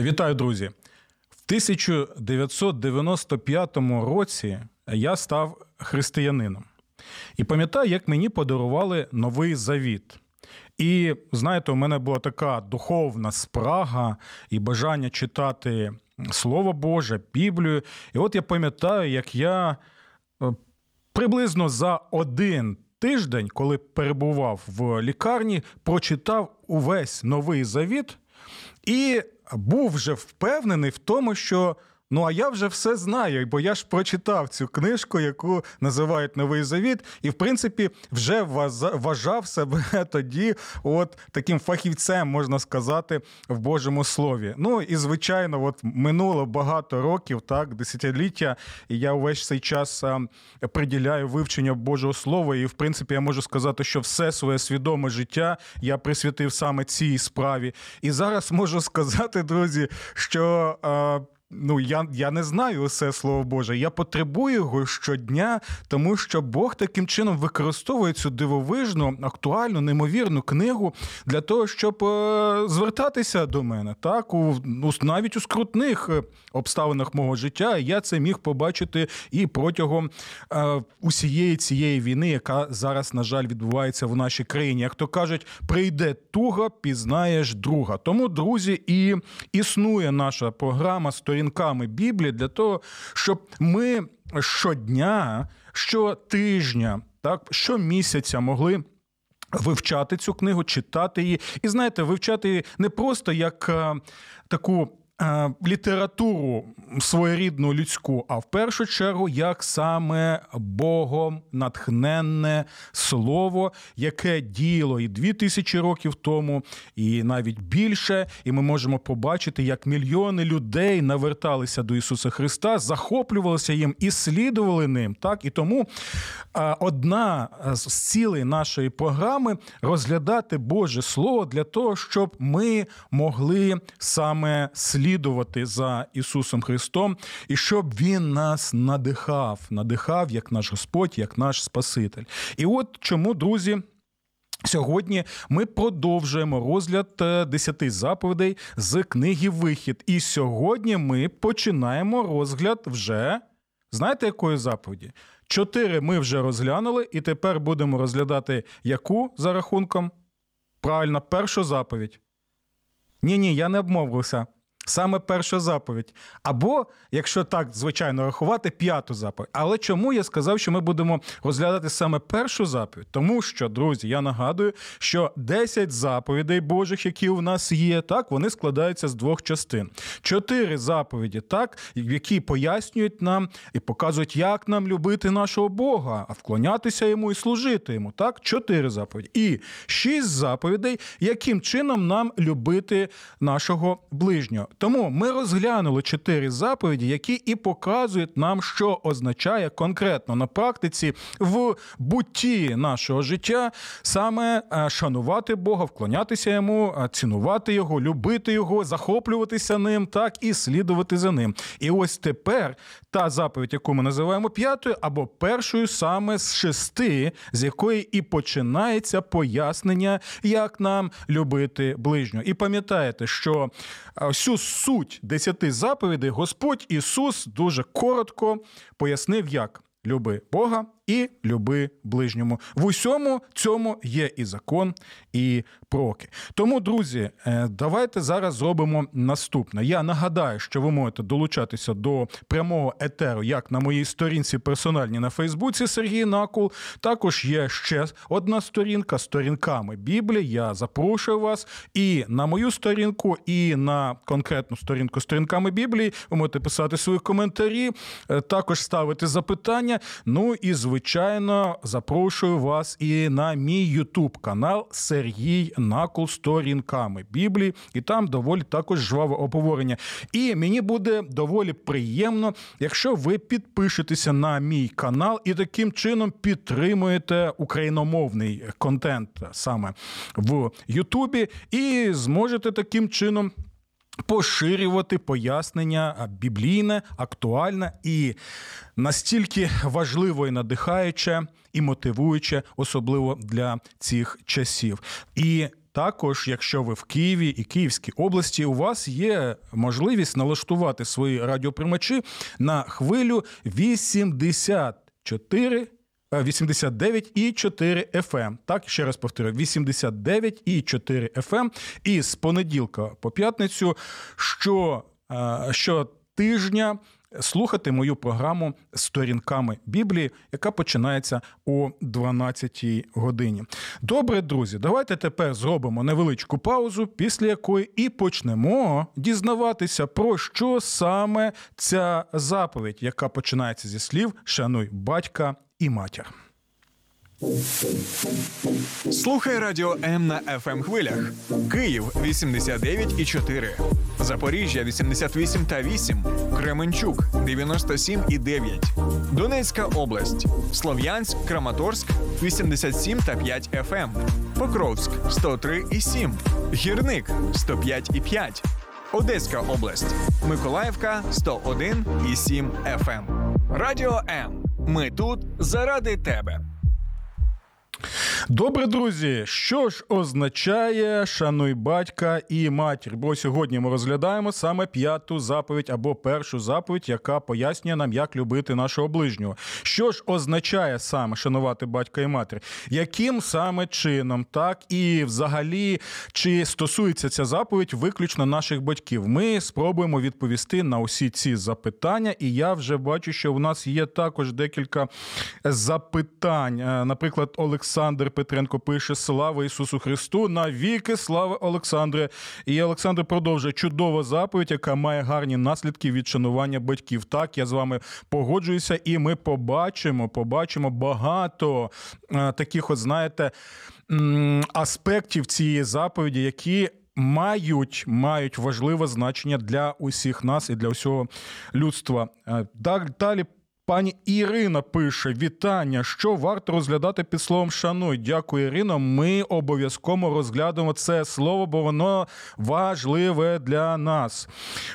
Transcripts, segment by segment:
Вітаю, друзі! В 1995 році я став християнином. І пам'ятаю, як мені подарували Новий Завіт. І, знаєте, у мене була така духовна спрага і бажання читати Слово Боже, Біблію. І от я пам'ятаю, як я приблизно за один тиждень, коли перебував в лікарні, прочитав увесь Новий Завіт і був вже впевнений в тому, що ну, а я вже все знаю, бо я ж прочитав цю книжку, яку називають Новий Завіт, і, в принципі, вже вважав себе тоді от таким фахівцем, можна сказати, в Божому Слові. Ну, і, звичайно, от минуло багато років, так, десятиліття, і я увесь цей час приділяю вивченню Божого Слова, і, в принципі, я можу сказати, що все своє свідоме життя я присвятив саме цій справі. І зараз можу сказати, друзі, що... Я не знаю усе Слово Боже, я потребую його щодня, тому що Бог таким чином використовує цю дивовижну, актуальну, неймовірну книгу для того, щоб звертатися до мене, так, навіть у скрутних обставинах мого життя. Я це міг побачити і протягом усієї цієї війни, яка зараз, на жаль, відбувається в нашій країні. Як то кажуть, прийде туга, пізнаєш друга. Тому, друзі, і існує наша програма «Сторінками Біблії» для того, щоб ми щодня, щотижня, так, щомісяця могли вивчати цю книгу, читати її. І, знаєте, вивчати її не просто як таку літературу своєрідну людську, а в першу чергу як саме Богом натхненне слово, яке діяло і 2000 років тому, і навіть більше. І ми можемо побачити, як мільйони людей наверталися до Ісуса Христа, захоплювалися їм і слідували ним. Так? І тому одна з цілей нашої програми – розглядати Боже Слово для того, щоб ми могли саме слідувати за Ісусом Христом, і щоб Він нас надихав як наш Господь, як наш Спаситель. І от чому, друзі, сьогодні ми продовжуємо розгляд 10 заповідей з книги «Вихід». І сьогодні ми починаємо розгляд вже, знаєте, якої заповіді? 4 ми вже розглянули, і тепер будемо розглядати яку за рахунком? Правильно, першу заповідь. Ні, я не обмовився. Саме перша заповідь. Або, якщо так, звичайно, рахувати, 5 заповідь. Але чому я сказав, що ми будемо розглядати саме першу заповідь? Тому що, друзі, я нагадую, що 10 заповідей Божих, які у нас є, так, вони складаються з 2 частин. 4 заповіді, так, які пояснюють нам і показують, як нам любити нашого Бога, а вклонятися йому і служити йому, так? 4 заповіді. І 6 заповідей, яким чином нам любити нашого ближнього. Тому ми розглянули 4 заповіді, які і показують нам, що означає конкретно на практиці в бутті нашого життя саме шанувати Бога, вклонятися йому, цінувати його, любити його, захоплюватися ним, так, і слідувати за ним. І ось тепер та заповідь, яку ми називаємо 5-ю або 1-ю, саме з 6, з якої і починається пояснення, як нам любити ближнього. І пам'ятаєте, що всю суть 10 заповідей Господь Ісус дуже коротко пояснив, як люби Бога і люби ближньому. В усьому цьому є і закон, і пророки. Тому, друзі, давайте зараз зробимо наступне. Я нагадаю, що ви можете долучатися до прямого етеру, як на моїй сторінці персональній на Фейсбуці Сергій Накул. Також є ще одна сторінка «Сторінками Біблії». Я запрошую вас і на мою сторінку, і на конкретну сторінку «Сторінками Біблії». Ви можете писати свої коментарі, також ставити запитання. Ну і, звичайно, звичайно, запрошую вас і на мій YouTube-канал Сергій Накул сторінками Біблії. І там доволі також жваве обговорення. І мені буде доволі приємно, якщо ви підпишетеся на мій канал і таким чином підтримуєте україномовний контент саме в Ютубі і зможете таким чином поширювати пояснення біблійне, актуальне і настільки важливе і надихаюче, і мотивуюче, особливо для цих часів. І також, якщо ви в Києві і Київській області, у вас є можливість налаштувати свої радіоприймачі на хвилю 89,4 FM. Так, ще раз повторю, 89,4 FM. І з понеділка по п'ятницю щотижня слухати мою програму «Сторінками Біблії», яка починається о 12-й годині. Добре, друзі, давайте тепер зробимо невеличку паузу, після якої і почнемо дізнаватися, про що саме ця заповідь, яка починається зі слів «Шануй батька і матір». Слухай Радіо М на FM-хвилях. Київ 89,4, Запоріжжя 88,8, Кременчук 97,9, Донецька область, Слов'янськ, Краматорськ 87,5 FM, Покровськ 103,7, Гірник 105,5, Одеська область, Миколаївка 101,7 FM. Радіо М. Ми тут заради тебе. Добре, друзі, що ж означає «Шануй батька і матір»? Бо сьогодні ми розглядаємо саме п'яту заповідь або першу заповідь, яка пояснює нам, як любити нашого ближнього. Що ж означає саме шанувати батька і матір? Яким саме чином? Так і взагалі, чи стосується ця заповідь виключно наших батьків? Ми спробуємо відповісти на усі ці запитання, і я вже бачу, що у нас є також декілька запитань. Наприклад, Олександр Петренко пише: «Слава Ісусу Христу! Навіки слава, Олександре!» І Олександр продовжує: «Чудова заповідь, яка має гарні наслідки від шанування батьків». Так, я з вами погоджуюся, і ми побачимо багато таких, от знаєте, аспектів цієї заповіді, які мають важливе значення для усіх нас і для усього людства. Далі пані Ірина пише: «Вітання! Що варто розглядати під словом "шануй"?» Дякую, Ірино. Ми обов'язково розглянемо це слово, бо воно важливе для нас.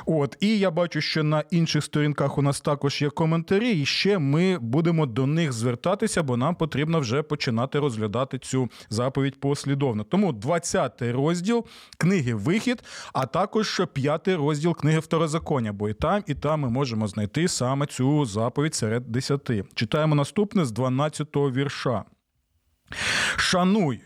От. І я бачу, що на інших сторінках у нас також є коментарі, і ще ми будемо до них звертатися, бо нам потрібно вже починати розглядати цю заповідь послідовно. Тому 20-й розділ книги «Вихід», а також 5-й розділ книги «Второзаконня», бо і там ми можемо знайти саме цю заповідь серед 10. Читаємо наступне з 12-го вірша. «Шануй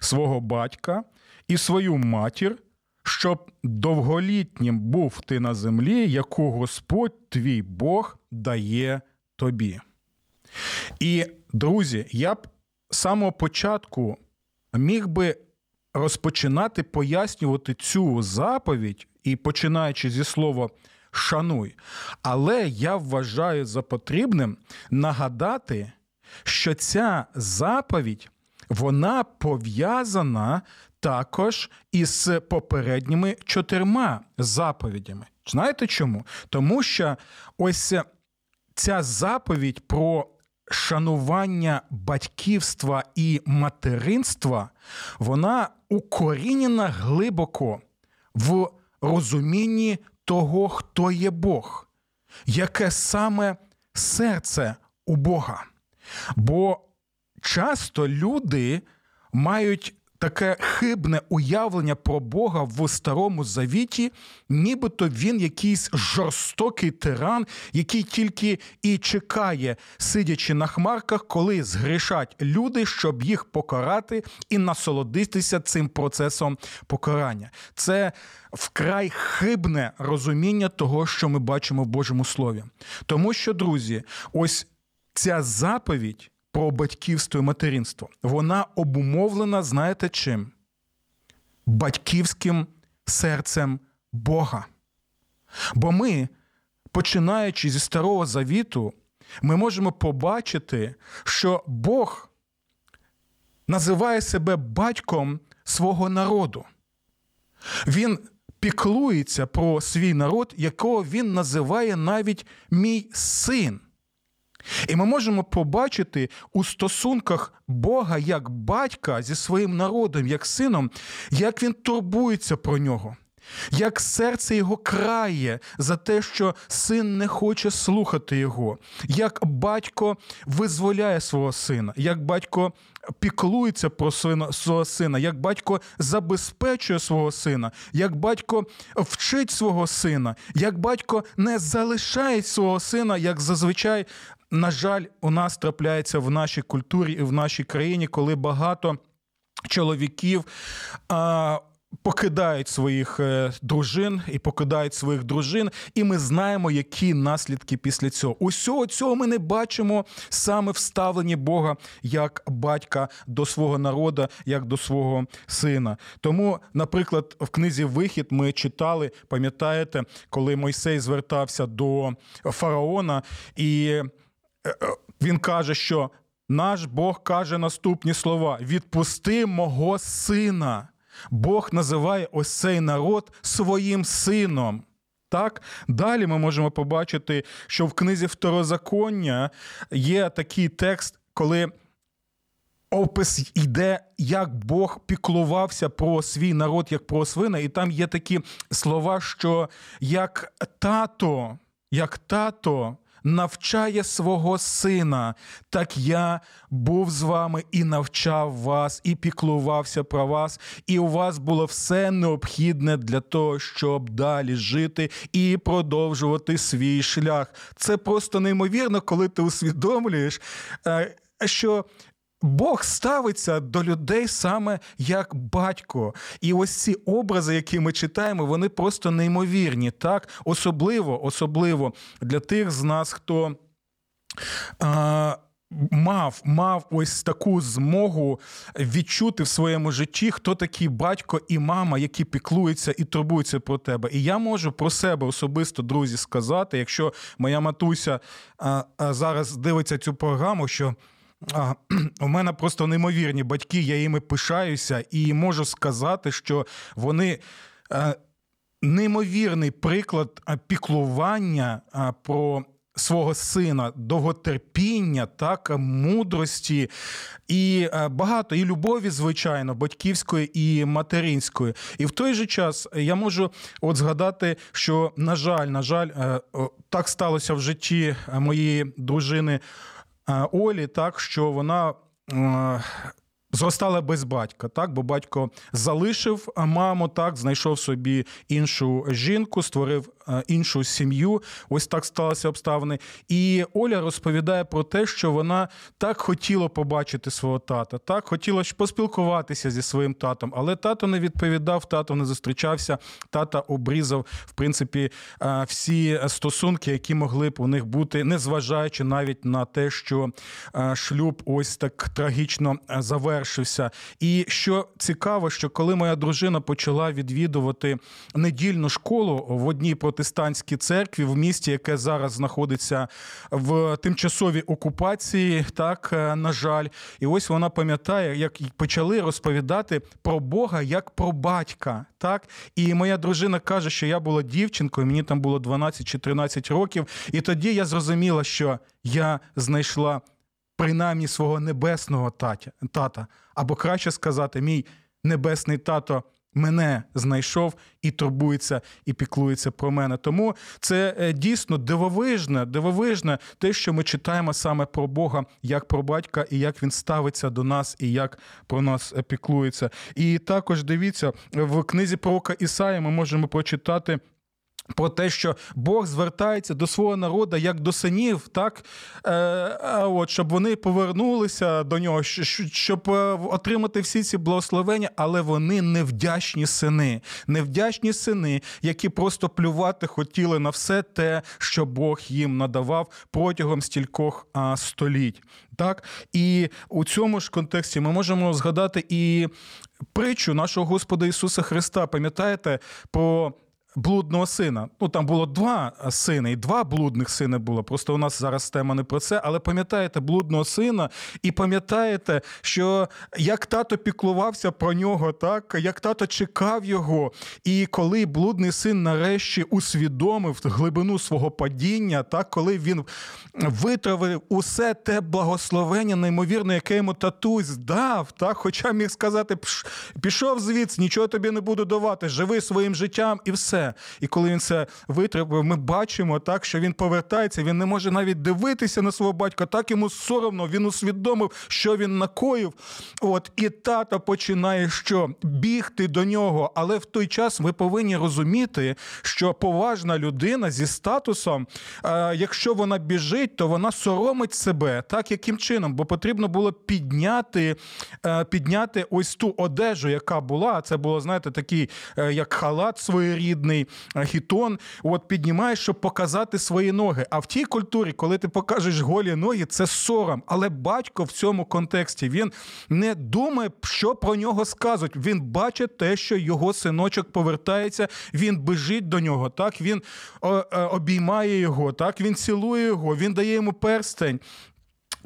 свого батька і свою матір, щоб довголітнім був ти на землі, яку Господь твій Бог дає тобі». І, друзі, я б з самого початку міг би розпочинати пояснювати цю заповідь, і починаючи зі слова «шануй». Але я вважаю за потрібним нагадати, що ця заповідь, вона пов'язана також із попередніми 4 заповідями. Знаєте чому? Тому що ось ця заповідь про шанування батьківства і материнства, вона укорінена глибоко в розумінні того, хто є Бог, яке саме серце у Бога. Бо часто люди мають таке хибне уявлення про Бога в Старому Завіті, нібито він якийсь жорстокий тиран, який тільки і чекає, сидячи на хмарках, коли згрішать люди, щоб їх покарати і насолодитися цим процесом покарання. Це вкрай хибне розуміння того, що ми бачимо в Божому Слові. Тому що, друзі, ось ця заповідь про батьківство і материнство, вона обумовлена, знаєте чим? Батьківським серцем Бога. Бо ми, починаючи зі Старого Завіту, ми можемо побачити, що Бог називає себе батьком свого народу. Він піклується про свій народ, якого він називає навіть «мій син». І ми можемо побачити у стосунках Бога як батька зі своїм народом, як сином, як він турбується про нього, як серце його крає за те, що син не хоче слухати його, як батько визволяє свого сина, як батько піклується про свого сина, як батько забезпечує свого сина, як батько вчить свого сина, як батько не залишає свого сина, як зазвичай, на жаль, у нас трапляється в нашій культурі і в нашій країні, коли багато чоловіків покидають своїх дружин і покидають своїх дружин, і ми знаємо, які наслідки після цього. Усього цього ми не бачимо саме в ставленні Бога як батька до свого народу, як до свого сина. Тому, наприклад, в книзі «Вихід» ми читали, пам'ятаєте, коли Мойсей звертався до фараона, і він каже, що наш Бог каже наступні слова: «Відпусти мого сина». Бог називає ось цей народ своїм сином. Так? Далі ми можемо побачити, що в книзі Второзаконня є такий текст, коли опис йде, як Бог піклувався про свій народ, як про свина, і там є такі слова, що як тато навчає свого сина, так я був з вами і навчав вас, і піклувався про вас, і у вас було все необхідне для того, щоб далі жити і продовжувати свій шлях. Це просто неймовірно, коли ти усвідомлюєш, що Бог ставиться до людей саме як батько. І ось ці образи, які ми читаємо, вони просто неймовірні, так? Особливо для тих з нас, хто мав ось таку змогу відчути в своєму житті, хто такий батько і мама, які піклуються і турбуються про тебе. І я можу про себе особисто, друзі, сказати, якщо моя матуся зараз дивиться цю програму, що у мене просто неймовірні батьки, я їми пишаюся і можу сказати, що вони неймовірний приклад піклування про свого сина, довготерпіння, так, мудрості і багато, і любові, звичайно, батьківської і материнської. І в той же час я можу згадати, що, на жаль, так сталося в житті моєї дружини Олі, так, що вона зростала без батька, так, бо батько залишив маму, так, знайшов собі іншу жінку, створив іншу сім'ю, ось так сталися обставини. І Оля розповідає про те, що вона так хотіла побачити свого тата, так, хотіла поспілкуватися зі своїм татом, але тато не відповідав, тато не зустрічався, тата обрізав, в принципі, всі стосунки, які могли б у них бути, незважаючи навіть на те, що шлюб ось так трагічно завершився. І що цікаво, що коли моя дружина почала відвідувати недільну школу в одній протестантській церкві в місті, яке зараз знаходиться в тимчасовій окупації, так, на жаль, і ось вона пам'ятає, як почали розповідати про Бога як про батька, так, і моя дружина каже, що я була дівчинкою, мені там було 12 чи 13 років, і тоді я зрозуміла, що я знайшла принаймні свого небесного тата, або краще сказати, мій небесний тато мене знайшов і турбується, і піклується про мене. Тому це дійсно дивовижне те, що ми читаємо саме про Бога, як про батька, і як він ставиться до нас, і як про нас піклується. І також дивіться, в книзі пророка Ісаї ми можемо прочитати про те, що Бог звертається до свого народу як до синів, так, щоб вони повернулися до нього, щоб отримати всі ці благословення, але вони невдячні сини, які просто плювати хотіли на все те, що Бог їм надавав протягом стількох століть. Так? І у цьому ж контексті ми можемо згадати і притчу нашого Господа Ісуса Христа. Пам'ятаєте, про блудного сина. Ну, там було два сини, і два блудних сини було. Просто у нас зараз тема не про це. Але пам'ятаєте блудного сина і пам'ятаєте, що як тато піклувався про нього, так? Як тато чекав його. І коли блудний син нарешті усвідомив глибину свого падіння, так? Коли він витравив усе те благословення неймовірне, яке йому татусь дав, так? Хоча міг сказати, пішов звідси, нічого тобі не буду давати, живи своїм життям і все. І коли він це витравив, ми бачимо, так, що він повертається, він не може навіть дивитися на свого батька, так йому соромно, він усвідомив, що він накоїв. От, і тато починає що? Бігти до нього. Але в той час ви повинні розуміти, що поважна людина зі статусом, якщо вона біжить, то вона соромить себе. Так, яким чином? Бо потрібно було підняти ось ту одежу, яка була. Це було, знаєте, такий, як халат своєрідний, хітон, от піднімаєш, щоб показати свої ноги. А в тій культурі, коли ти покажеш голі ноги, це сором. Але батько в цьому контексті, він не думає, що про нього скажуть. Він бачить те, що його синочок повертається, він біжить до нього, так? Він обіймає його, так? Він цілує його, він дає йому перстень.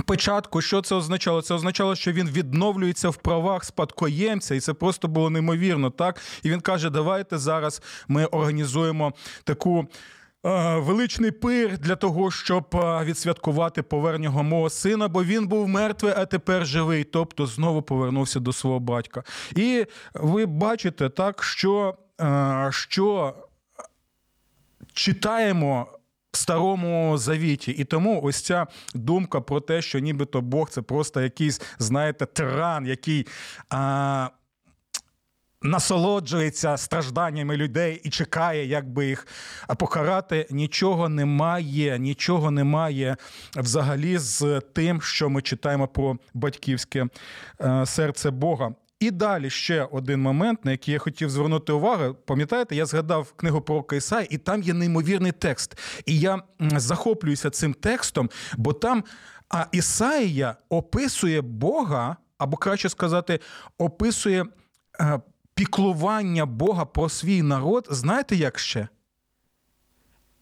Початку, що це означало? Це означало, що він відновлюється в правах спадкоємця, і це просто було неймовірно, так? І він каже, давайте зараз ми організуємо таку величний пир для того, щоб відсвяткувати повернення мого сина, бо він був мертвий, а тепер живий, тобто знову повернувся до свого батька. І ви бачите, так, що читаємо в Старому Завіті. І тому ось ця думка про те, що нібито Бог – це просто якийсь, знаєте, тиран, який насолоджується стражданнями людей і чекає, як би їх покарати. Нічого немає взагалі з тим, що ми читаємо про батьківське серце Бога. І далі ще один момент, на який я хотів звернути увагу. Пам'ятаєте, я згадав книгу пророка Ісаї, і там є неймовірний текст. І я захоплююся цим текстом, бо там Ісая описує Бога, або краще сказати, описує піклування Бога про свій народ. Знаєте, як ще?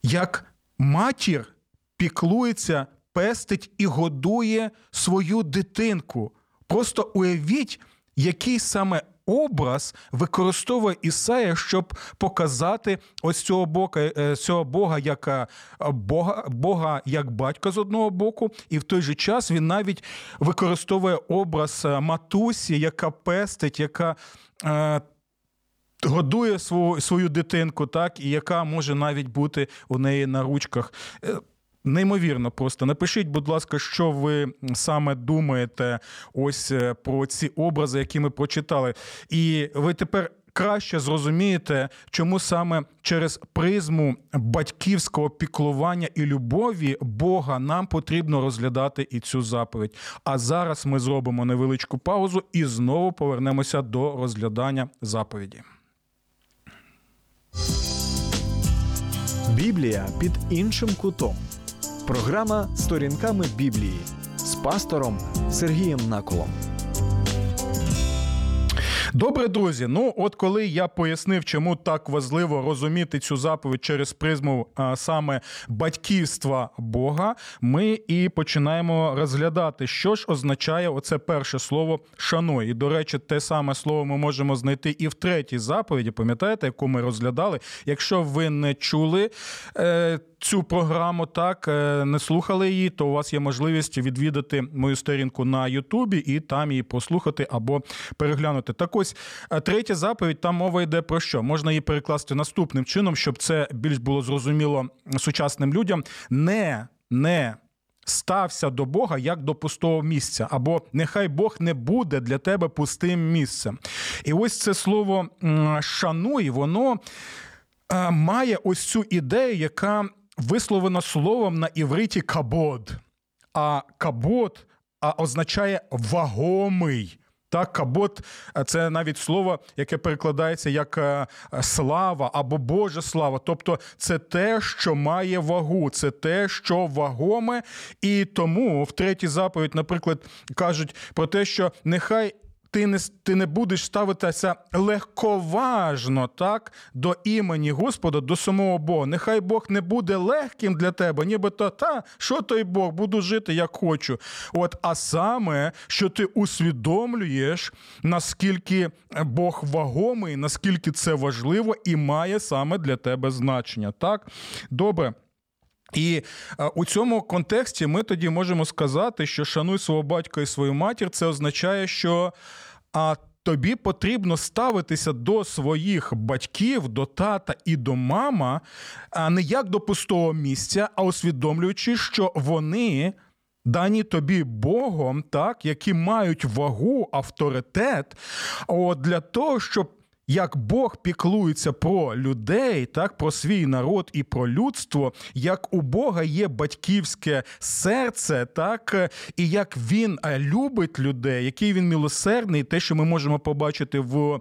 Як матір піклується, пестить і годує свою дитинку. Просто уявіть, який саме образ використовує Ісая, щоб показати ось цього Бога, як Бога як батька з одного боку, і в той же час він навіть використовує образ матусі, яка пестить, яка годує свою дитинку, так, і яка може навіть бути у неї на ручках. Неймовірно просто. Напишіть, будь ласка, що ви саме думаєте ось про ці образи, які ми прочитали. І ви тепер краще зрозумієте, чому саме через призму батьківського піклування і любові Бога нам потрібно розглядати і цю заповідь. А зараз ми зробимо невеличку паузу і знову повернемося до розглядання заповіді. Біблія під іншим кутом. Програма «Сторінками Біблії» з пастором Сергієм Накулом. Добре, друзі, коли я пояснив, чому так важливо розуміти цю заповідь через призму саме батьківства Бога, ми і починаємо розглядати, що ж означає оце перше слово «шануй». І, до речі, те саме слово ми можемо знайти і в третій заповіді, пам'ятаєте, яку ми розглядали? Якщо ви не чули цю програму, так, не слухали її, то у вас є можливість відвідати мою сторінку на Ютубі і там її послухати або переглянути. Так ось, третя заповідь, там мова йде про що? Можна її перекласти наступним чином, щоб це більш було зрозуміло сучасним людям. Не стався до Бога як до пустого місця, або нехай Бог не буде для тебе пустим місцем. І ось це слово «шануй», воно має ось цю ідею, яка висловлено словом на івриті «кабод». А «кабод» означає «вагомий». Так, «кабод» – це навіть слово, яке перекладається як «слава» або «божа слава». Тобто це те, що має вагу, це те, що вагоме. І тому в третій заповідь, наприклад, кажуть про те, що нехай ти не будеш ставитися легковажно, так, до імені Господа, до самого Бога. Нехай Бог не буде легким для тебе, нібито, та, що той Бог, буду жити, як хочу. От, а саме, що ти усвідомлюєш, наскільки Бог вагомий, наскільки це важливо і має саме для тебе значення, так? Добре. І у цьому контексті ми тоді можемо сказати, що шануй свого батька і свою матір, це означає, що тобі потрібно ставитися до своїх батьків, до тата і до мами, не як до пустого місця, а усвідомлюючи, що вони дані тобі Богом, так, які мають вагу, авторитет, для того, щоб як Бог піклується про людей, так, про свій народ і про людство, як у Бога є батьківське серце, так, і як Він любить людей, який Він милосердний, те, що ми можемо побачити в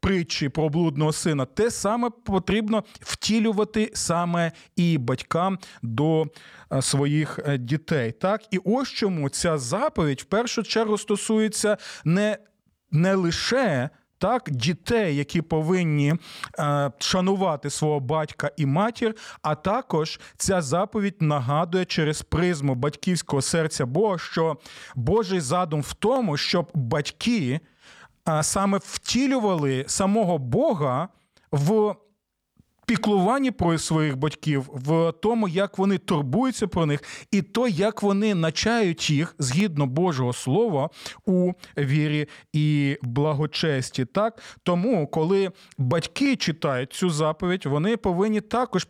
притчі про блудного сина, те саме потрібно втілювати саме і батькам до своїх дітей. Так? І ось чому ця заповідь в першу чергу стосується не лише, так, дітей, які повинні шанувати свого батька і матір, а також ця заповідь нагадує через призму батьківського серця Бога, що Божий задум в тому, щоб батьки саме втілювали самого Бога в піклуванні про своїх батьків, в тому, як вони турбуються про них, і то, як вони навчають їх, згідно Божого слова, у вірі і благочесті. Так? Тому, коли батьки читають цю заповідь, вони повинні також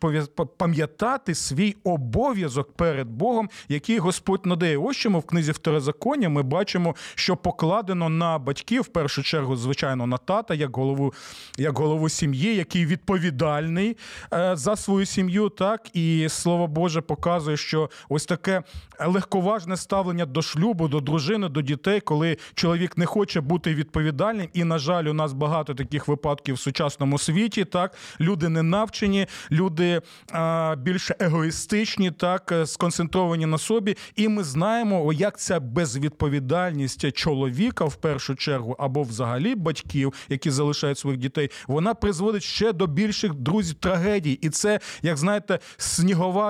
пам'ятати свій обов'язок перед Богом, який Господь надає. Ось чому в книзі Второзаконня ми бачимо, що покладено на батьків, в першу чергу, звичайно, на тата, як голову сім'ї, який відповідальний за свою сім'ю, так, і Слово Боже показує, що ось таке легковажне ставлення до шлюбу, до дружини, до дітей, коли чоловік не хоче бути відповідальним, і, на жаль, у нас багато таких випадків в сучасному світі, так, люди не навчені, люди більше егоїстичні, так, сконцентровані на собі, і ми знаємо, як ця безвідповідальність чоловіка, в першу чергу, або взагалі батьків, які залишають своїх дітей, вона призводить ще до більших, друзів, трагедій. І це, як знаєте, снігова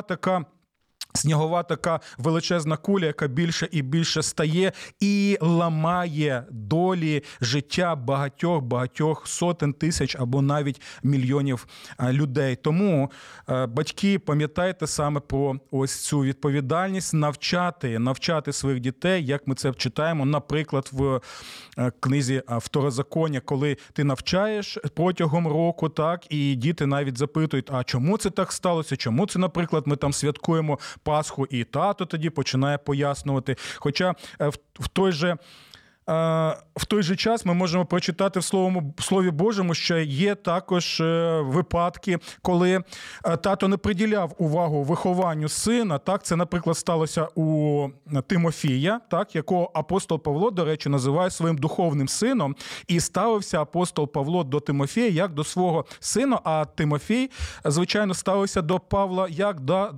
така величезна куля, яка більше і більше стає і ламає долі життя багатьох сотень тисяч або навіть мільйонів людей. Тому, батьки, пам'ятайте саме про ось цю відповідальність, навчати своїх дітей, як ми це читаємо, наприклад, в книзі Второзаконня, коли ти навчаєш протягом року, так, і діти навіть запитують, а чому це так сталося, чому це, наприклад, ми там святкуємо Пасху, і тато тоді починає пояснювати. Хоча в той же час ми можемо прочитати в Слові Божому, що є також випадки, коли тато не приділяв увагу вихованню сина. Так, це, наприклад, сталося у Тимофія, так, якого апостол Павло, до речі, називає своїм духовним сином. І ставився апостол Павло до Тимофія як до свого сина, а Тимофій, звичайно, ставився до Павла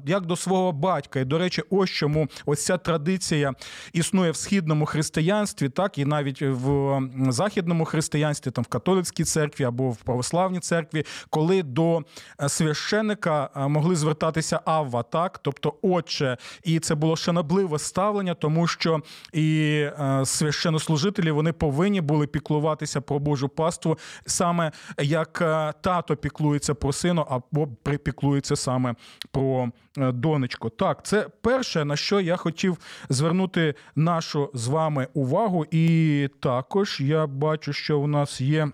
як до свого батька. І, до речі, ось чому ось ця традиція існує в східному християнстві, так, і навіть в західному християнстві, там в католицькій церкві або в православній церкві, коли до священика могли звертатися Авва, так, тобто отче, і це було шанобливе ставлення, тому що і священнослужителі, вони повинні були піклуватися про Божу паству, саме як тато піклується про сина, або піклується саме про донечку. Так, це перше, на що я хотів звернути нашу з вами увагу. І також я бачу, що у нас є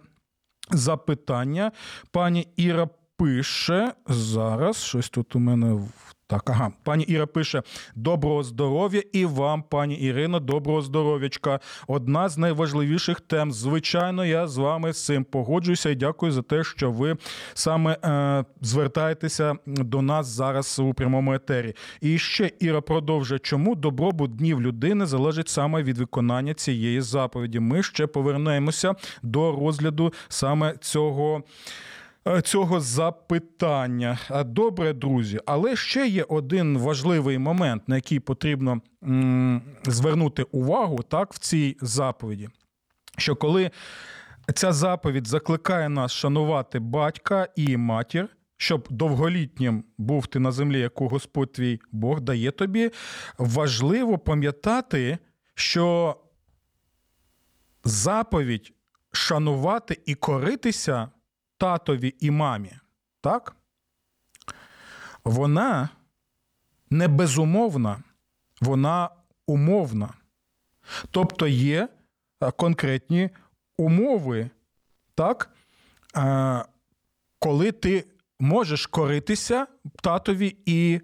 запитання. Пані Іра пише, зараз, щось тут у мене... Так, ага, пані Іра пише, доброго здоров'я і вам, пані Ірино, доброго здоров'ячка. Одна з найважливіших тем. Звичайно, я з вами з цим погоджуюся і дякую за те, що ви саме звертаєтеся до нас зараз у прямому етері. І ще Іра продовжує, чому добробут днів людини залежить саме від виконання цієї заповіді. Ми ще повернемося до розгляду саме цього запитання. Добре, друзі, але ще є один важливий момент, на який потрібно звернути увагу, так, в цій заповіді. що коли ця заповідь закликає нас шанувати батька і матір, щоб довголітнім був ти на землі, яку Господь твій Бог дає тобі, важливо пам'ятати, що заповідь шанувати і коритися татові і мамі, так? Вона не безумовна, вона умовна. Тобто є конкретні умови, так? Коли ти можеш коритися татові і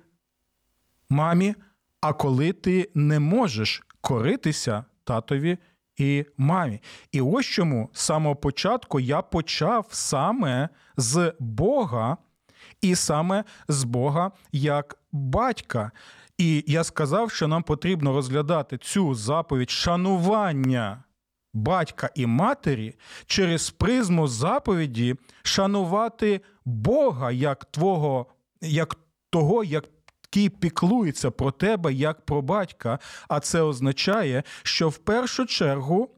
мамі, а коли ти не можеш коритися татові і мамі. І ось чому з самого початку я почав саме з Бога, і саме з Бога як батька. І я сказав, що нам потрібно розглядати цю заповідь шанування батька і матері через призму заповіді шанувати Бога як твого, як того, який піклується про тебе, як про батька. А це означає, що в першу чергу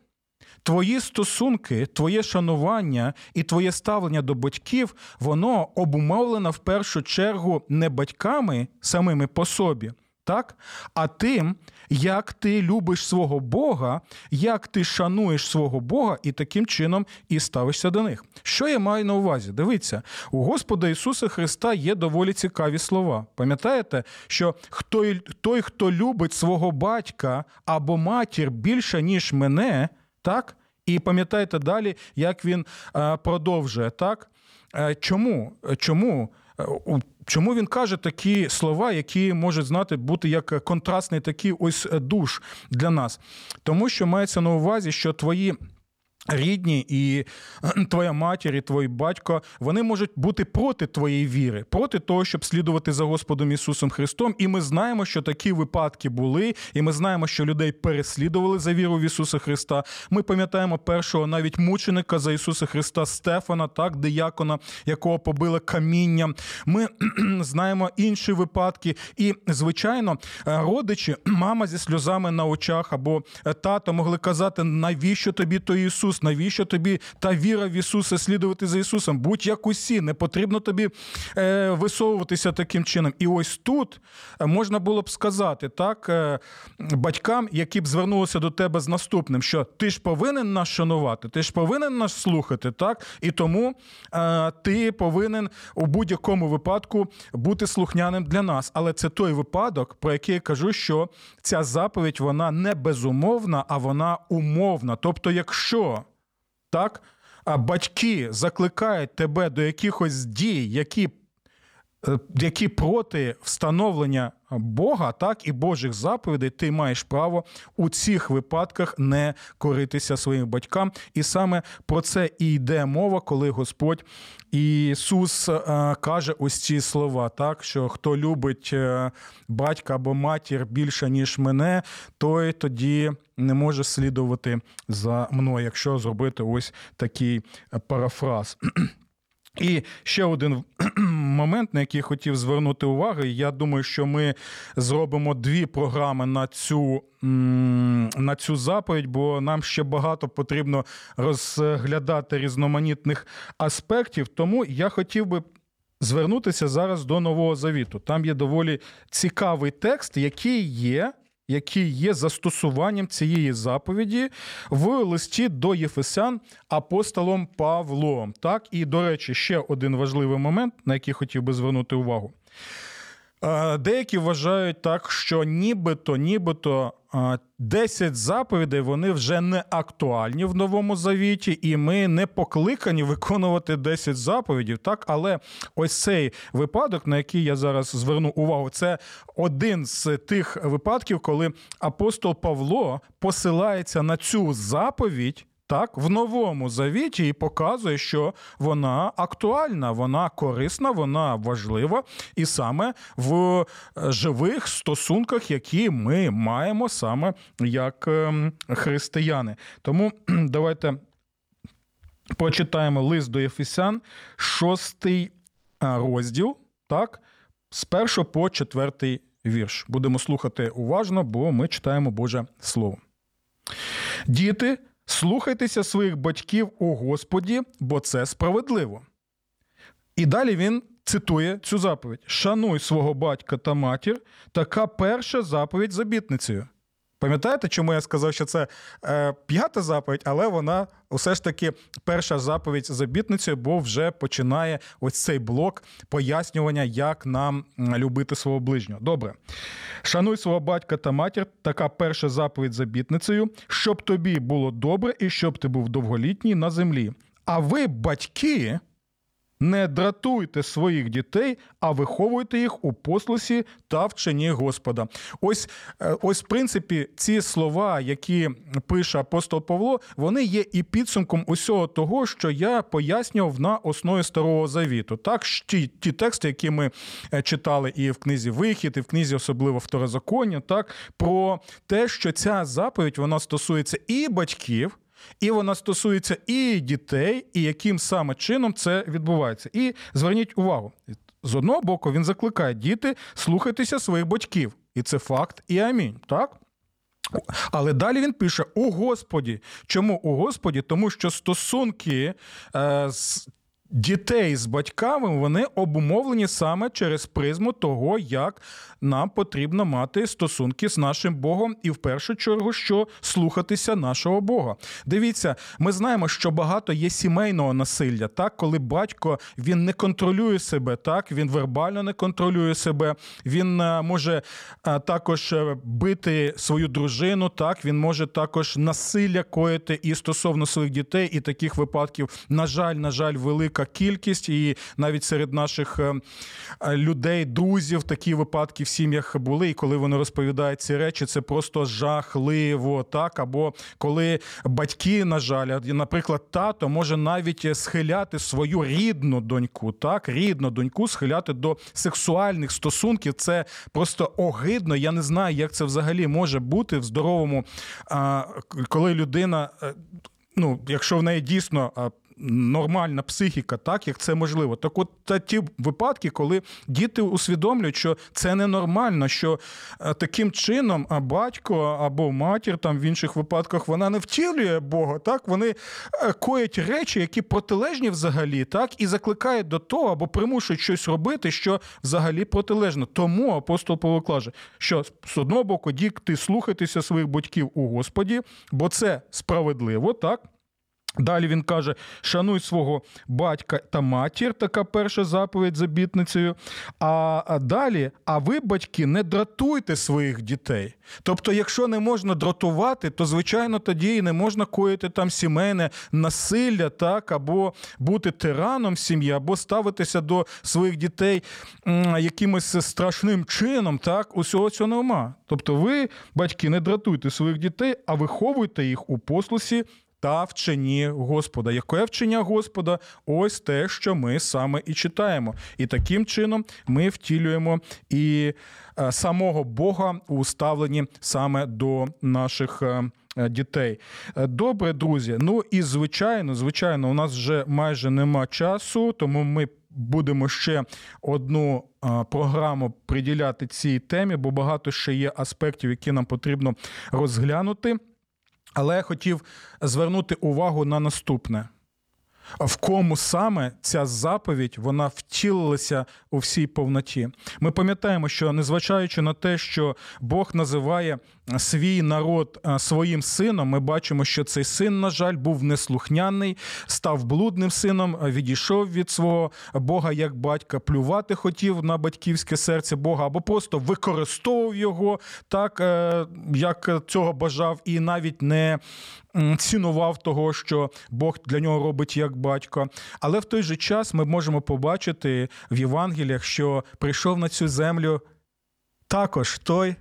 твої стосунки, твоє шанування і твоє ставлення до батьків, воно обумовлено в першу чергу не батьками самими по собі, так? А тим, як ти любиш свого Бога, як ти шануєш свого Бога і таким чином і ставишся до них. Що я маю на увазі? Дивіться, у Господа Ісуса Христа є доволі цікаві слова. Пам'ятаєте, що той, хто любить свого батька або матір більше, ніж мене, так? І пам'ятаєте далі, як він продовжує, так? Чому він каже такі слова, які можуть знати бути як контрастний такий ось душ для нас? Тому що мається на увазі, що твої рідні і твоя матір, і твій батько, вони можуть бути проти твоєї віри, проти того, щоб слідувати за Господом Ісусом Христом. І ми знаємо, що такі випадки були, і ми знаємо, що людей переслідували за віру в Ісуса Христа. Ми пам'ятаємо першого навіть мученика за Ісуса Христа Стефана, так, диякона, якого побили камінням. Ми знаємо інші випадки. І, звичайно, родичі, мама зі сльозами на очах або тато могли казати, навіщо тобі той Ісус? Навіщо тобі та віра в Ісуса, слідувати за Ісусом? Будь як усі, не потрібно тобі висовуватися таким чином. І ось тут можна було б сказати, так, батькам, які б звернулися до тебе з наступним, що ти ж повинен нас шанувати, ти ж повинен нас слухати, так, і тому ти повинен у будь-якому випадку бути слухняним для нас. Але це той випадок, про який я кажу, що ця заповідь, вона не безумовна, а вона умовна. Тобто, якщо так, а батьки закликають тебе до якихось дій, які проти встановлення Бога, так, і Божих заповідей, ти маєш право у цих випадках не коритися своїм батькам. І саме про це і йде мова, коли Господь Ісус каже ось ці слова, так, що хто любить батька або матір більше, ніж мене, той тоді не може слідувати за мною, якщо зробити ось такий парафраз. І ще один момент, на який хотів звернути увагу, я думаю, що ми зробимо 2 програми на цю заповідь, бо нам ще багато потрібно розглядати різноманітних аспектів, тому я хотів би звернутися зараз до Нового Завіту. Там є доволі цікавий текст, який є застосуванням цієї заповіді в листі до Єфесян апостолом Павлом. Так, і, до речі, ще один важливий момент, на який хотів би звернути увагу. Деякі вважають так, що нібито 10 заповідей, вони вже не актуальні в Новому Завіті, і ми не покликані виконувати 10 заповідів, так? Але ось цей випадок, на який я зараз зверну увагу, це один з тих випадків, коли апостол Павло посилається на цю заповідь, так, в Новому Завіті і показує, що вона актуальна, вона корисна, вона важлива і саме в живих стосунках, які ми маємо саме як християни. Тому давайте прочитаємо лист до Єфесян, 6 розділ, так, з 1 по 4 вірш. Будемо слухати уважно, бо ми читаємо Боже Слово. «Діти, Слухайтеся своїх батьків у Господі, бо це справедливо. І далі він цитує цю заповідь. Шануй свого батька та матір, така перша заповідь з обітницею. Пам'ятаєте, чому я сказав, що це п'ята заповідь, але вона все ж таки перша заповідь з обітницею, бо вже починає ось цей блок пояснювання, як нам любити свого ближнього. Добре. Шануй свого батька та матір, така перша заповідь з обітницею, щоб тобі було добре і щоб ти був довголітній на землі. А ви, батьки, не дратуйте своїх дітей, а виховуйте їх у послусі та вченні Господа. Ось в принципі, ці слова, які пише апостол Павло, вони є і підсумком усього того, що я пояснював на основі Старого Завіту. Так, ті тексти, які ми читали і в книзі «Вихід», і в книзі особливо «Второзаконня», так, про те, що ця заповідь, вона стосується і батьків, і вона стосується і дітей, і яким саме чином це відбувається. І зверніть увагу, з одного боку він закликає: діти, слухайтеся своїх батьків. І це факт, і амінь, так? Але далі він пише: у Господі. Чому у Господі? Тому що стосунки з дітей з батьками, вони обумовлені саме через призму того, як нам потрібно мати стосунки з нашим Богом і в першу чергу, що слухатися нашого Бога. Дивіться, ми знаємо, що багато є сімейного насилля, так, коли батько, він не контролює себе, так, він вербально не контролює себе, він може також бити свою дружину, так, він може також насилля коїти і стосовно своїх дітей, і таких випадків, на жаль, велика кількість, і навіть серед наших людей, друзів, такі випадки в сім'ях були, і коли вони розповідають ці речі, це просто жахливо, так, або коли батьки, на жаль, наприклад, тато може навіть схиляти свою рідну доньку, так, схиляти до сексуальних стосунків, це просто огидно, я не знаю, як це взагалі може бути в здоровому, коли людина, ну, якщо в неї дійсно нормальна психіка, так, як це можливо. Так от, ті випадки, коли діти усвідомлюють, що це ненормально, що таким чином батько або матір, там в інших випадках, вона не втілює Бога, так, вони коять речі, які протилежні взагалі, так, і закликають до того, або примушують щось робити, що взагалі протилежно. Тому апостол Павло каже, що з одного боку, діти, слухайтеся своїх батьків у Господі, бо це справедливо, так. Далі він каже: шануй свого батька та матір, така перша заповідь з обітницею. А далі, а ви, батьки, не дратуйте своїх дітей. Тобто, якщо не можна дратувати, то, звичайно, тоді і не можна коїти там сімейне насилля, так, або бути тираном сім'ї, або ставитися до своїх дітей якимось страшним чином, так, усього цього нема. Тобто, ви, батьки, не дратуйте своїх дітей, а виховуйте їх у послусі та вчені Господа. Яке вчення Господа? Ось те, що ми саме і читаємо. І таким чином ми втілюємо і самого Бога у ставленні саме до наших дітей. Добре, друзі. Ну і звичайно, у нас вже майже нема часу, тому ми будемо ще одну програму приділяти цій темі, бо багато ще є аспектів, які нам потрібно розглянути. Але я хотів звернути увагу на наступне. В кому саме ця заповідь, вона втілилася у всій повноті. Ми пам'ятаємо, що незважаючи на те, що Бог називає свій народ своїм сином, ми бачимо, що цей син, на жаль, був неслухняний, став блудним сином, відійшов від свого Бога як батька, плювати хотів на батьківське серце Бога, або просто використовував його так, як цього бажав, і навіть не цінував того, що Бог для нього робить як батько. Але в той же час ми можемо побачити в Євангеліях, що прийшов на цю землю також той,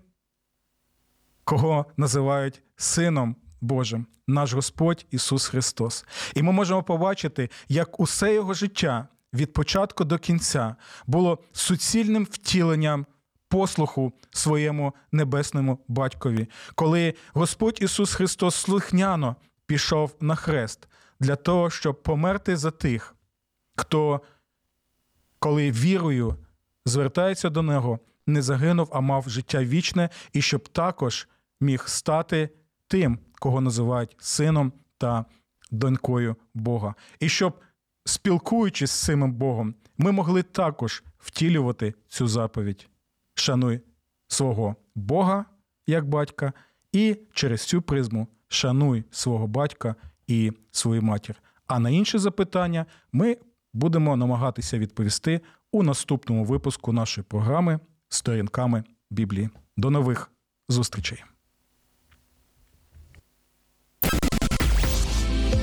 кого називають Сином Божим, наш Господь Ісус Христос. І ми можемо побачити, як усе його життя від початку до кінця було суцільним втіленням послуху своєму небесному батькові, коли Господь Ісус Христос слухняно пішов на хрест для того, щоб померти за тих, хто, коли вірою звертається до Нього, не загинув, а мав життя вічне, і щоб також міг стати тим, кого називають Сином та донькою Бога. І щоб, спілкуючись з цим Богом, ми могли також втілювати цю заповідь. Шануй свого Бога, як батька, і через цю призму шануй свого батька і свою матір. А на інші запитання ми будемо намагатися відповісти у наступному випуску нашої програми «Сторінками Біблії». До нових зустрічей!